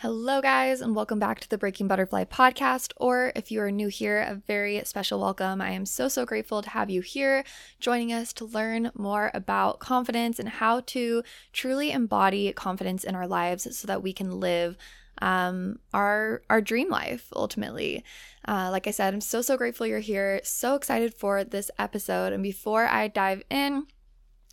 Hello guys, and welcome back to the Breaking Butterfly podcast, or if you are new here, a very special welcome. I am so grateful to have you here joining us to learn more about confidence and how to truly embody confidence in our lives so that we can live our dream life ultimately. Like I said, I'm so grateful you're here, so excited for this episode. And before I dive in,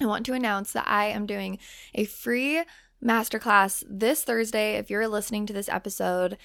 I want to announce that I am doing a free masterclass this Thursday. If you're listening to this episode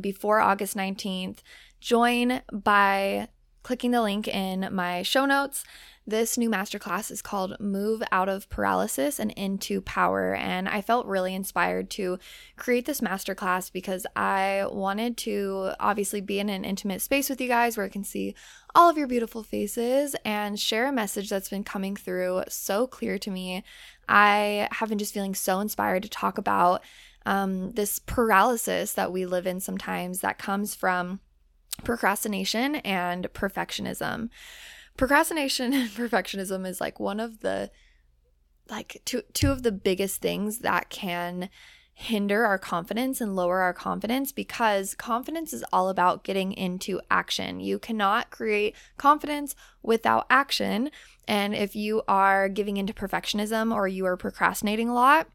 before August 19th, join by clicking the link in my show notes. This new masterclass is called Move Out of Paralysis and Into Power, and I felt really inspired to create this masterclass because I wanted to obviously be in an intimate space with you guys where I can see all of your beautiful faces and share a message that's been coming through so clear to me. I have been just feeling so inspired to talk about this paralysis that we live in sometimes that comes from procrastination and perfectionism. Procrastination and perfectionism is like one of the two of the biggest things that can hinder our confidence and lower our confidence, because confidence is all about getting into action. You cannot create confidence without action. And if you are giving into perfectionism or you are procrastinating a lot,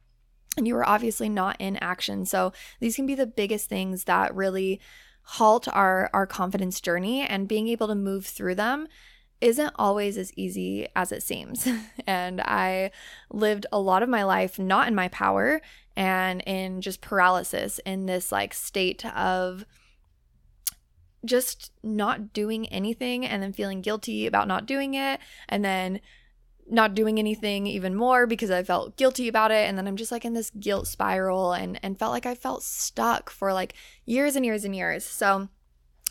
and you are obviously not in action. So these can be the biggest things that really halt our confidence journey, and being able to move through them isn't always as easy as it seems. And I lived a lot of my life not in my power and in just paralysis, in this state of just not doing anything, and then feeling guilty about not doing it, and then not doing anything even more because I felt guilty about it. And then I'm just in this guilt spiral and felt like I felt stuck for years and years and years. So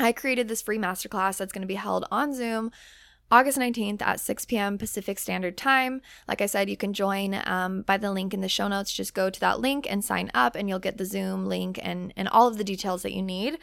I created this free masterclass that's going to be held on Zoom August 19th at 6 p.m. Pacific Standard Time. Like I said, you can join by the link in the show notes. Just go to that link and sign up, and you'll get the Zoom link and all of the details that you need.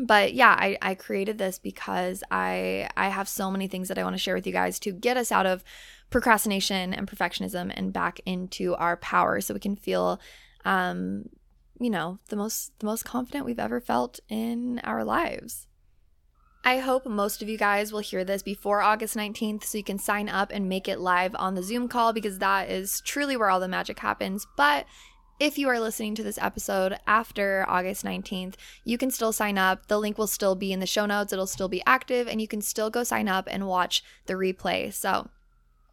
But yeah, I created this because I have so many things that I want to share with you guys to get us out of procrastination and perfectionism and back into our power, so we can feel the most confident we've ever felt in our lives. I hope most of you guys will hear this before August 19th so you can sign up and make it live on the Zoom call, because that is truly where all the magic happens. But if you are listening to this episode after August 19th, you can still sign up. The link will still be in the show notes. It'll still be active, and you can still go sign up and watch the replay. So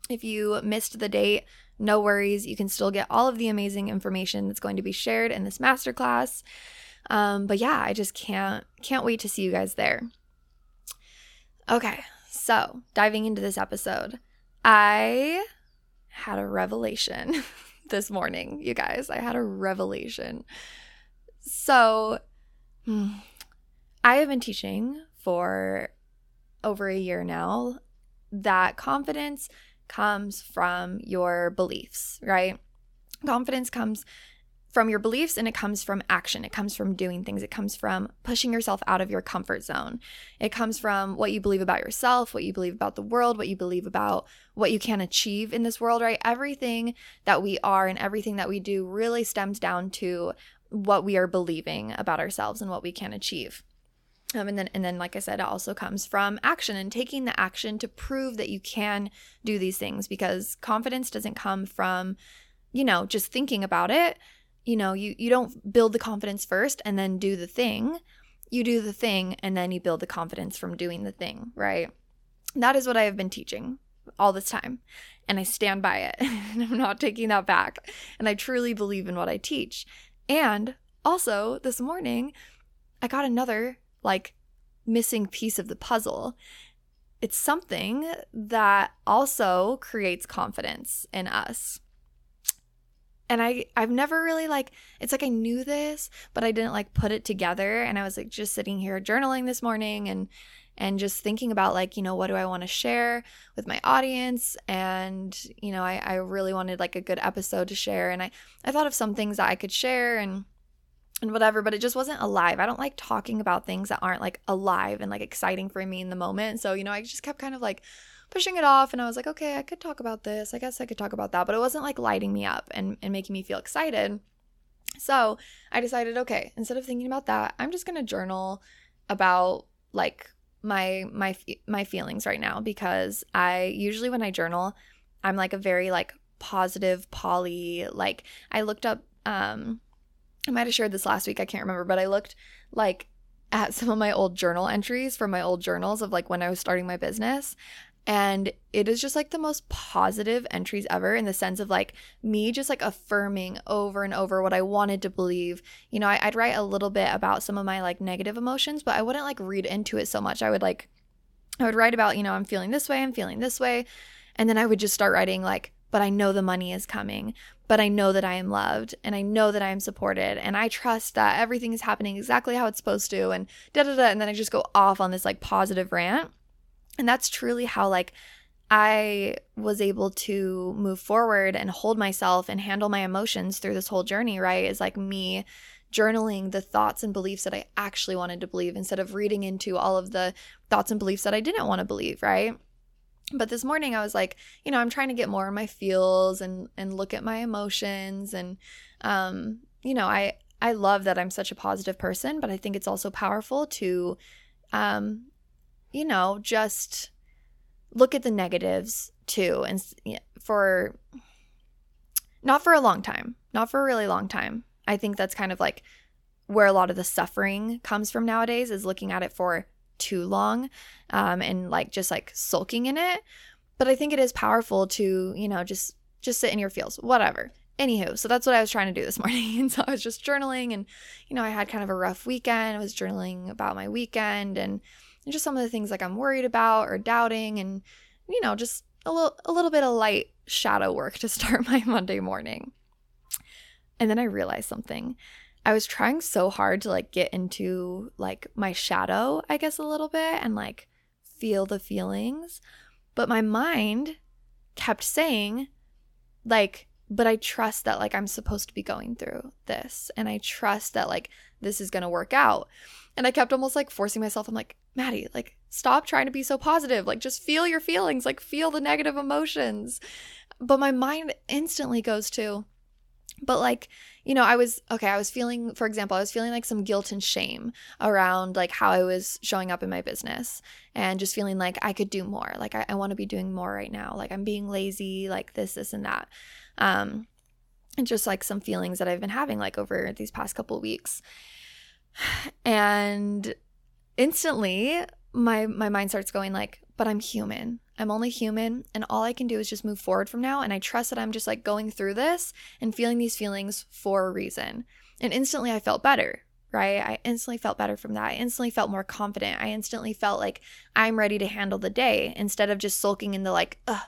if you missed the date, no worries. You can still get all of the amazing information that's going to be shared in this masterclass. But yeah, I just can't wait to see you guys there. Okay, so diving into this episode, I had a revelation this morning, you guys. I had a revelation. So I have been teaching for over a year now that confidence comes from your beliefs, right? Confidence comes from your beliefs, and it comes from action. It comes from doing things. It comes from pushing yourself out of your comfort zone. It comes from what you believe about yourself, what you believe about the world, what you believe about what you can achieve in this world, right? Everything that we are and everything that we do really stems down to what we are believing about ourselves and what we can achieve. And then, like I said, it also comes from action and taking the action to prove that you can do these things, because confidence doesn't come from, just thinking about it. You don't build the confidence first and then do the thing. You do the thing, and then you build the confidence from doing the thing, right? That is what I have been teaching all this time, and I stand by it, and I'm not taking that back, and I truly believe in what I teach. And also, this morning, I got another missing piece of the puzzle. It's something that also creates confidence in us. And I've never really, like, it's like I knew this, but I didn't, like, put it together. And I was, like, just sitting here journaling this morning and just thinking about, like, you know, what do I want to share with my audience? And, you know, I really wanted, like, a good episode to share. And I thought of some things that I could share and whatever, but it just wasn't alive. I don't like talking about things that aren't, like, alive and, like, exciting for me in the moment. So, you know, I just kept kind of, like, pushing it off, and I was like, okay, I could talk about this. I guess I could talk about that, but it wasn't, like, lighting me up and making me feel excited. So I decided, okay, instead of thinking about that, I'm just going to journal about, like, my feelings right now, because I usually, when I journal, I'm, like, a very, like, positive Polly. Like, I looked up, I might have shared this last week, I can't remember, but I looked, like, at some of my old journal entries from my old journals of, like, when I was starting my business. And it is just, like, the most positive entries ever, in the sense of, like, me just, like, affirming over and over what I wanted to believe. You know, I'd write a little bit about some of my, like, negative emotions, but I wouldn't, like, read into it so much. I would write about, you know, I'm feeling this way. And then I would just start writing, like, but I know the money is coming, but I know that I am loved, and I know that I am supported, and I trust that everything is happening exactly how it's supposed to, and da-da-da. And then I just go off on this, like, positive rant. And that's truly how, like, I was able to move forward and hold myself and handle my emotions through this whole journey, right? Is, like, me journaling the thoughts and beliefs that I actually wanted to believe, instead of reading into all of the thoughts and beliefs that I didn't want to believe, right? But this morning I was like, you know, I'm trying to get more in my feels and look at my emotions. And, you know, I love that I'm such a positive person, but I think it's also powerful to, you know, just look at the negatives too, and not for a really long time. I think that's kind of, like, where a lot of the suffering comes from nowadays, is looking at it for too long, and, like, just, like, sulking in it. But I think it is powerful to, you know, just sit in your feels, whatever. Anywho, so that's what I was trying to do this morning. And so I was just journaling, and, you know, I had kind of a rough weekend. I was journaling about my weekend and just some of the things, like, I'm worried about or doubting, and, you know, just a little bit of light shadow work to start my Monday morning. And then I realized something. I was trying so hard to, like, get into, like, my shadow, I guess, a little bit, and, like, feel the feelings, but my mind kept saying, like, but I trust that, like, I'm supposed to be going through this, and I trust that, like, this is gonna work out. And I kept almost, like, forcing myself. I'm like, Maddie, like, stop trying to be so positive. Like, just feel your feelings. Like, feel the negative emotions. But my mind instantly goes to, but, like, you know, I was feeling, for example, like, some guilt and shame around, like, how I was showing up in my business, and just feeling like I could do more. Like, I want to be doing more right now. Like, I'm being lazy, like, this, and that. And just, like, some feelings that I've been having, like, over these past couple of weeks. And instantly my mind starts going, like, but I'm human. I'm only human, and all I can do is just move forward from now, and I trust that I'm just, like, going through this and feeling these feelings for a reason. And instantly I felt better, right? I instantly felt better from that. I instantly felt more confident. I instantly felt like I'm ready to handle the day, instead of just sulking in the, like, ugh,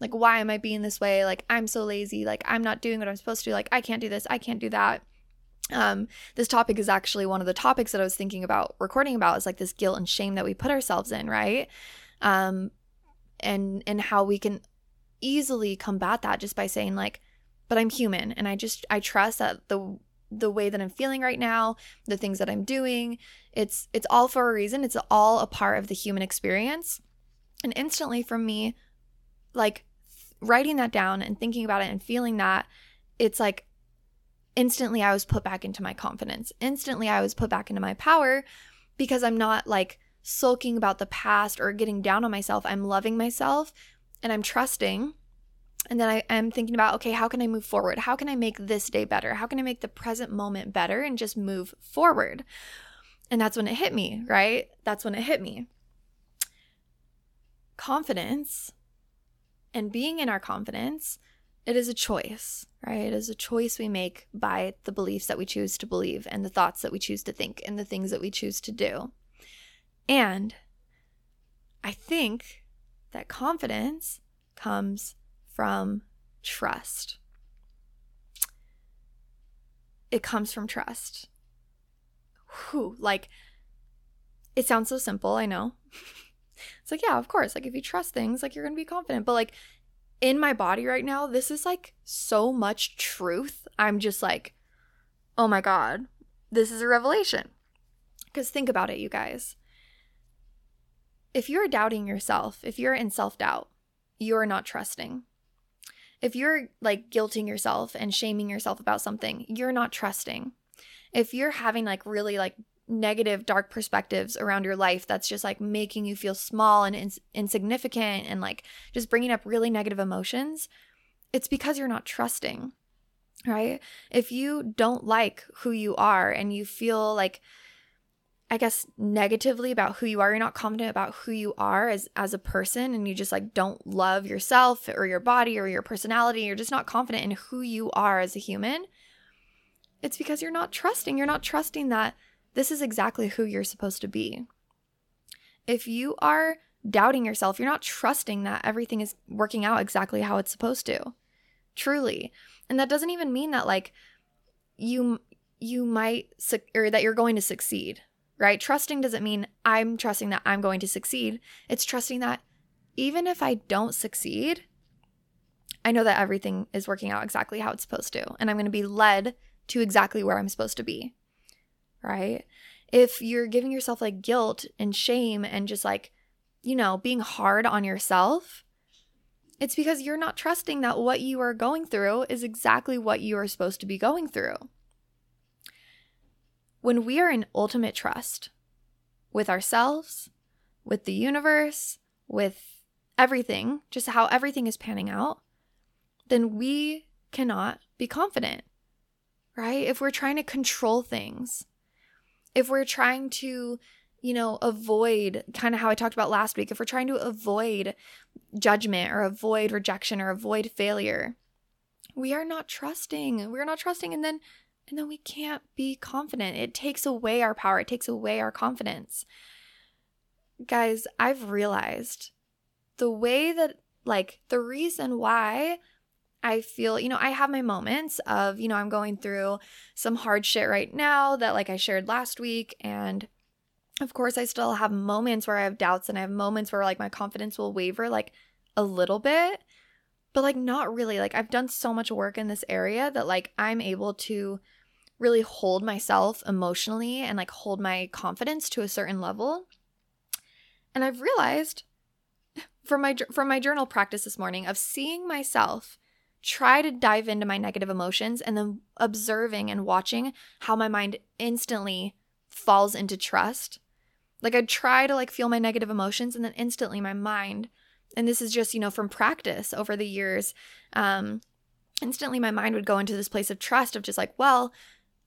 like, why am I being this way? Like, I'm so lazy. Like, I'm not doing what I'm supposed to do. Like, I can't do this. I can't do that. This topic is actually one of the topics that I was thinking about recording about, is, like, this guilt and shame that we put ourselves in, right? And how we can easily combat that just by saying, like, but I'm human, and I trust that the way that I'm feeling right now, the things that I'm doing, it's all for a reason. It's all a part of the human experience. And instantly from me, like, writing that down and thinking about it and feeling that, it's like, instantly I was put back into my confidence. Instantly I was put back into my power, because I'm not, like, sulking about the past or getting down on myself. I'm loving myself, and I'm trusting. And then I'm thinking about, okay, how can I move forward? How can I make this day better? How can I make the present moment better and just move forward? And that's when it hit me, right? That's when it hit me. Confidence and being in our confidence, it is a choice, right? It is a choice we make by the beliefs that we choose to believe, and the thoughts that we choose to think, and the things that we choose to do. And I think that confidence comes from trust. it comes from trust. Whew, like, it sounds so simple, I know. It's like, yeah, of course, like, if you trust things, like, you're gonna be confident. But, like, in my body right now, this is, like, so much truth. I'm just like, oh my God, this is a revelation. Because think about it, you guys. If you're doubting yourself, if you're in self-doubt, you're not trusting. If you're, like, guilting yourself and shaming yourself about something, you're not trusting. If you're having, like, really, like, negative, dark perspectives around your life that's just, like, making you feel small and insignificant and, like, just bringing up really negative emotions, it's because you're not trusting, right? If you don't like who you are and you feel, like, I guess, negatively about who you are, you're not confident about who you are as a person, and you just, like, don't love yourself or your body or your personality, you're just not confident in who you are as a human, it's because you're not trusting. You're not trusting that this is exactly who you're supposed to be. If you are doubting yourself, you're not trusting that everything is working out exactly how it's supposed to, truly. And that doesn't even mean that, like, you might, or that you're going to succeed, right? Trusting doesn't mean I'm trusting that I'm going to succeed. It's trusting that even if I don't succeed, I know that everything is working out exactly how it's supposed to, and I'm going to be led to exactly where I'm supposed to be, right? If you're giving yourself, like, guilt and shame and just, like, you know, being hard on yourself, it's because you're not trusting that what you are going through is exactly what you are supposed to be going through. When we are in ultimate trust with ourselves, with the universe, with everything, just how everything is panning out, then we cannot be confident, right? If we're trying to control things, if we're trying to, you know, avoid, kind of how I talked about last week, if we're trying to avoid judgment or avoid rejection or avoid failure, we are not trusting. We're not trusting, and then we can't be confident. It takes away our power. It takes away our confidence. Guys, I've realized the way that, like, the reason why I feel, you know, I have my moments of, you know, I'm going through some hard shit right now that, like, I shared last week. And of course, I still have moments where I have doubts, and I have moments where, like, my confidence will waver, like, a little bit. But, like, not really. Like, I've done so much work in this area that, like, I'm able to really hold myself emotionally and, like, hold my confidence to a certain level. And I've realized from my journal practice this morning of seeing myself try to dive into my negative emotions and then observing and watching how my mind instantly falls into trust. Like, I'd try to, like, feel my negative emotions, and then instantly my mind, and this is just, you know, from practice over the years, instantly my mind would go into this place of trust of just, like, well,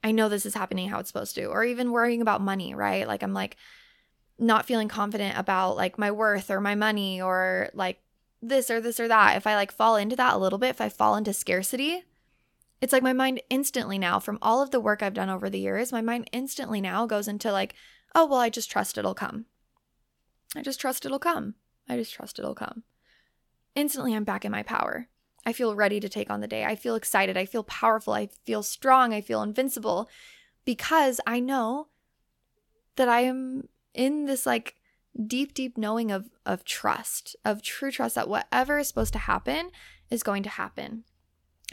I know this is happening how it's supposed to. Or even worrying about money, right? Like, I'm, like, not feeling confident about, like, my worth or my money or, like, this or that. If I, like, fall into that a little bit, if I fall into scarcity, it's like my mind instantly now, from all of the work I've done over the years, my mind instantly now goes into, like, oh, well, I just trust it'll come. I just trust it'll come. I just trust it'll come. Instantly, I'm back in my power. I feel ready to take on the day. I feel excited. I feel powerful. I feel strong. I feel invincible, because I know that I am in this, like, deep, deep knowing of trust, of true trust that whatever is supposed to happen is going to happen.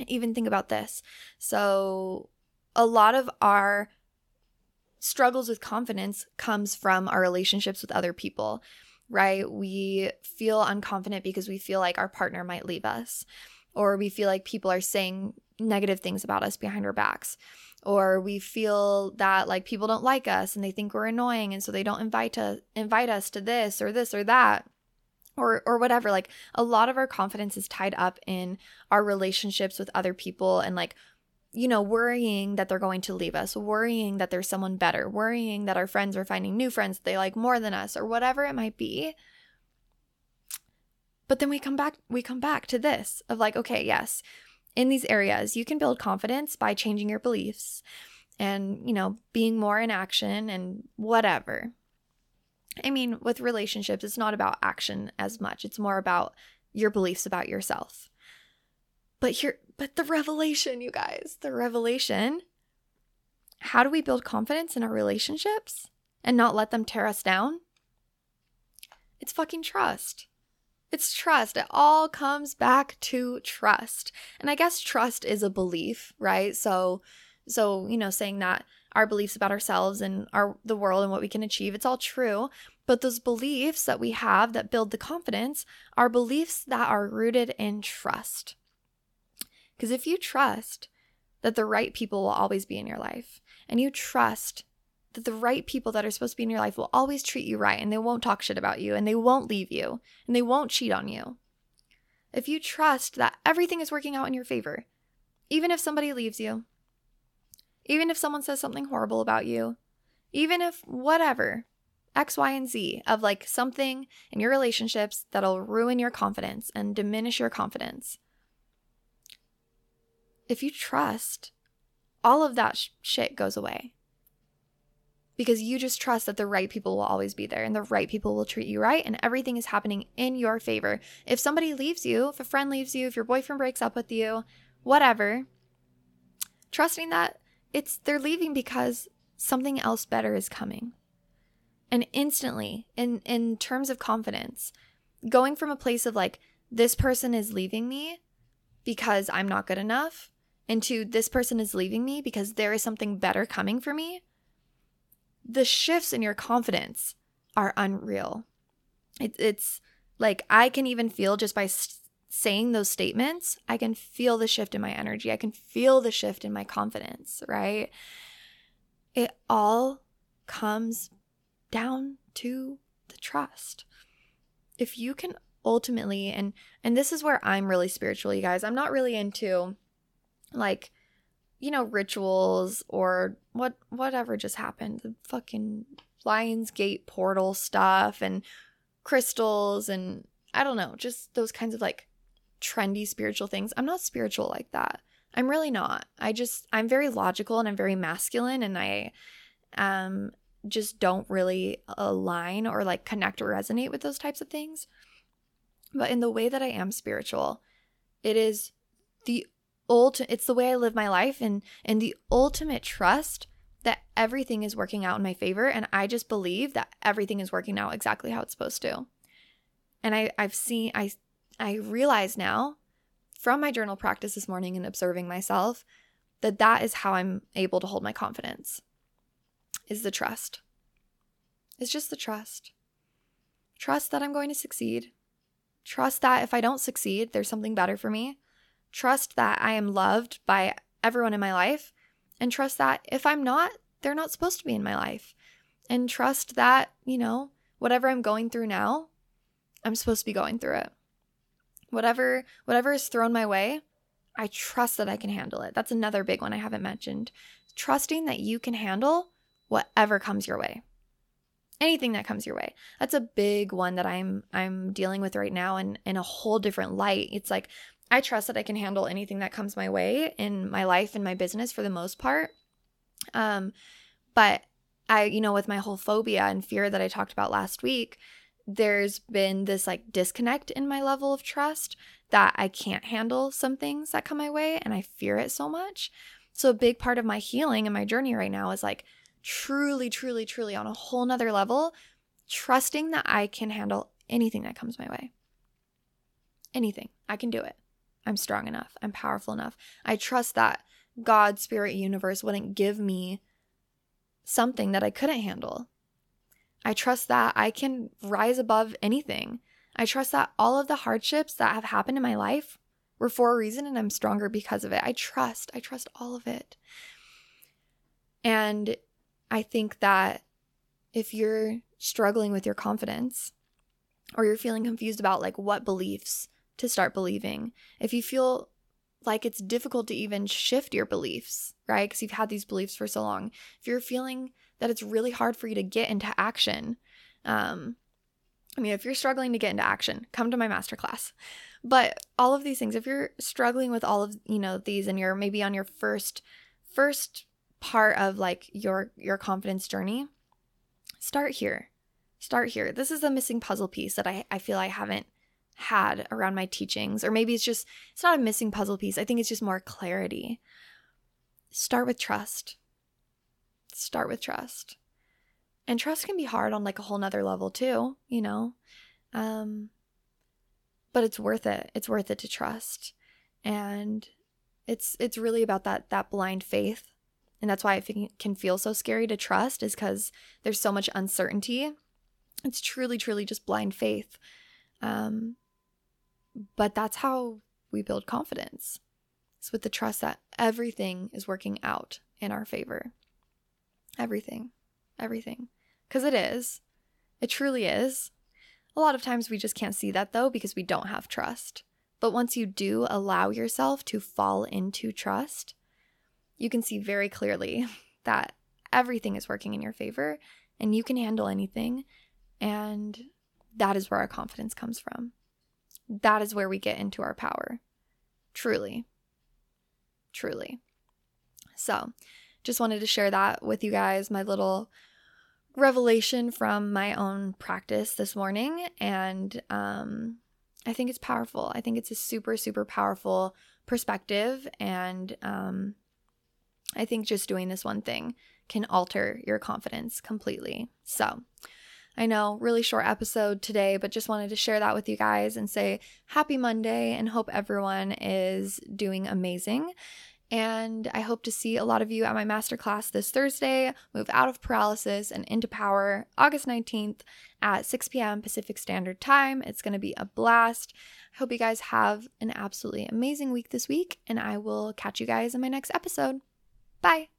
Even think about this. So a lot of our struggles with confidence comes from our relationships with other people, right? We feel unconfident because we feel like our partner might leave us, or we feel like people are saying negative things about us behind our backs, or we feel that, like, people don't like us and they think we're annoying, and so they don't invite us to this or that or whatever. Like, a lot of our confidence is tied up in our relationships with other people, and, like, you know, worrying that they're going to leave us, worrying that there's someone better, worrying that our friends are finding new friends that they like more than us, or whatever it might be. But then we come back to this of, like, okay, yes, in these areas, you can build confidence by changing your beliefs and, you know, being more in action and whatever. I mean, with relationships, it's not about action as much. It's more about your beliefs about yourself. But the revelation, you guys, the revelation How do we build confidence in our relationships and not let them tear us down? It's fucking trust. It's trust. It all comes back to trust. And I guess trust is a belief, right? So, you know, saying that our beliefs about ourselves and the world and what we can achieve, it's all true. But those beliefs that we have that build the confidence are beliefs that are rooted in trust. Because if you trust that the right people will always be in your life, and you trust that the right people that are supposed to be in your life will always treat you right, and they won't talk shit about you, and they won't leave you, and they won't cheat on you. If you trust that everything is working out in your favor, even if somebody leaves you, even if someone says something horrible about you, even if whatever, X, Y, and Z of like something in your relationships that'll ruin your confidence and diminish your confidence. If you trust, all of that shit goes away. Because you just trust that the right people will always be there and the right people will treat you right and everything is happening in your favor. If somebody leaves you, if a friend leaves you, if your boyfriend breaks up with you, whatever, trusting that they're leaving because something else better is coming. And instantly, in terms of confidence, going from a place of like, this person is leaving me because I'm not good enough, into this person is leaving me because there is something better coming for me, the shifts in your confidence are unreal. It's like I can even feel just by saying those statements, I can feel the shift in my energy. I can feel the shift in my confidence, right? It all comes down to the trust. If you can ultimately, and this is where I'm really spiritual, you guys. I'm not really into like, you know, rituals or whatever just happened, the fucking Lion's Gate portal stuff and crystals and I don't know, just those kinds of like trendy spiritual things. I'm not spiritual like that. I'm really not. I'm very logical and I'm very masculine and I just don't really align or like connect or resonate with those types of things. But in the way that I am spiritual, it is it's the way I live my life and the ultimate trust that everything is working out in my favor, and I just believe that everything is working out exactly how it's supposed to. And I realize now from my journal practice this morning and observing myself that is how I'm able to hold my confidence, is the trust. It's just the trust. Trust that I'm going to succeed. Trust that if I don't succeed, there's something better for me. Trust that I am loved by everyone in my life, and trust that if I'm not, they're not supposed to be in my life. And trust that, you know, whatever I'm going through now, I'm supposed to be going through it. Whatever is thrown my way, I trust that I can handle it. That's another big one I haven't mentioned. Trusting that you can handle whatever comes your way. Anything that comes your way. That's a big one that I'm dealing with right now in a whole different light. It's like I trust that I can handle anything that comes my way in my life and my business for the most part. But I, you know, with my whole phobia and fear that I talked about last week, there's been this like disconnect in my level of trust that I can't handle some things that come my way and I fear it so much. So a big part of my healing and my journey right now is like truly, truly, truly on a whole nother level, trusting that I can handle anything that comes my way. Anything. I can do it. I'm strong enough. I'm powerful enough. I trust that God, spirit, universe wouldn't give me something that I couldn't handle. I trust that I can rise above anything. I trust that all of the hardships that have happened in my life were for a reason and I'm stronger because of it. I trust all of it. And I think that if you're struggling with your confidence or you're feeling confused about like what beliefs to start believing, if you feel like it's difficult to even shift your beliefs, right? Because you've had these beliefs for so long. If you're feeling that it's really hard for you to get into action, if you're struggling to get into action, come to my masterclass. But all of these things, if you're struggling with all of, you know, these and you're maybe on your first part of like your confidence journey, start here. This is a missing puzzle piece that I feel I haven't had around my teachings, or maybe it's not a missing puzzle piece. I think it's just more clarity. Start with trust. Start with trust. And trust can be hard on like a whole nother level too, you know, but it's worth it. It's worth it to trust. And it's really about that blind faith. And that's why it can feel so scary to trust, is because there's so much uncertainty. It's truly, truly just blind faith. But that's how we build confidence. It's with the trust that everything is working out in our favor. Everything. Because it is. It truly is. A lot of times we just can't see that though, because we don't have trust. But once you do allow yourself to fall into trust, you can see very clearly that everything is working in your favor and you can handle anything. And that is where our confidence comes from. That is where we get into our power. Truly. So just wanted to share that with you guys, my little revelation from my own practice this morning. And I think it's powerful. I think it's a super, super powerful perspective. And I think just doing this one thing can alter your confidence completely. So I know, really short episode today, but just wanted to share that with you guys and say happy Monday and hope everyone is doing amazing. And I hope to see a lot of you at my masterclass this Thursday, Move Out of Paralysis and Into Power, August 19th at 6 p.m. Pacific Standard Time. It's going to be a blast. I hope you guys have an absolutely amazing week this week, and I will catch you guys in my next episode. Bye.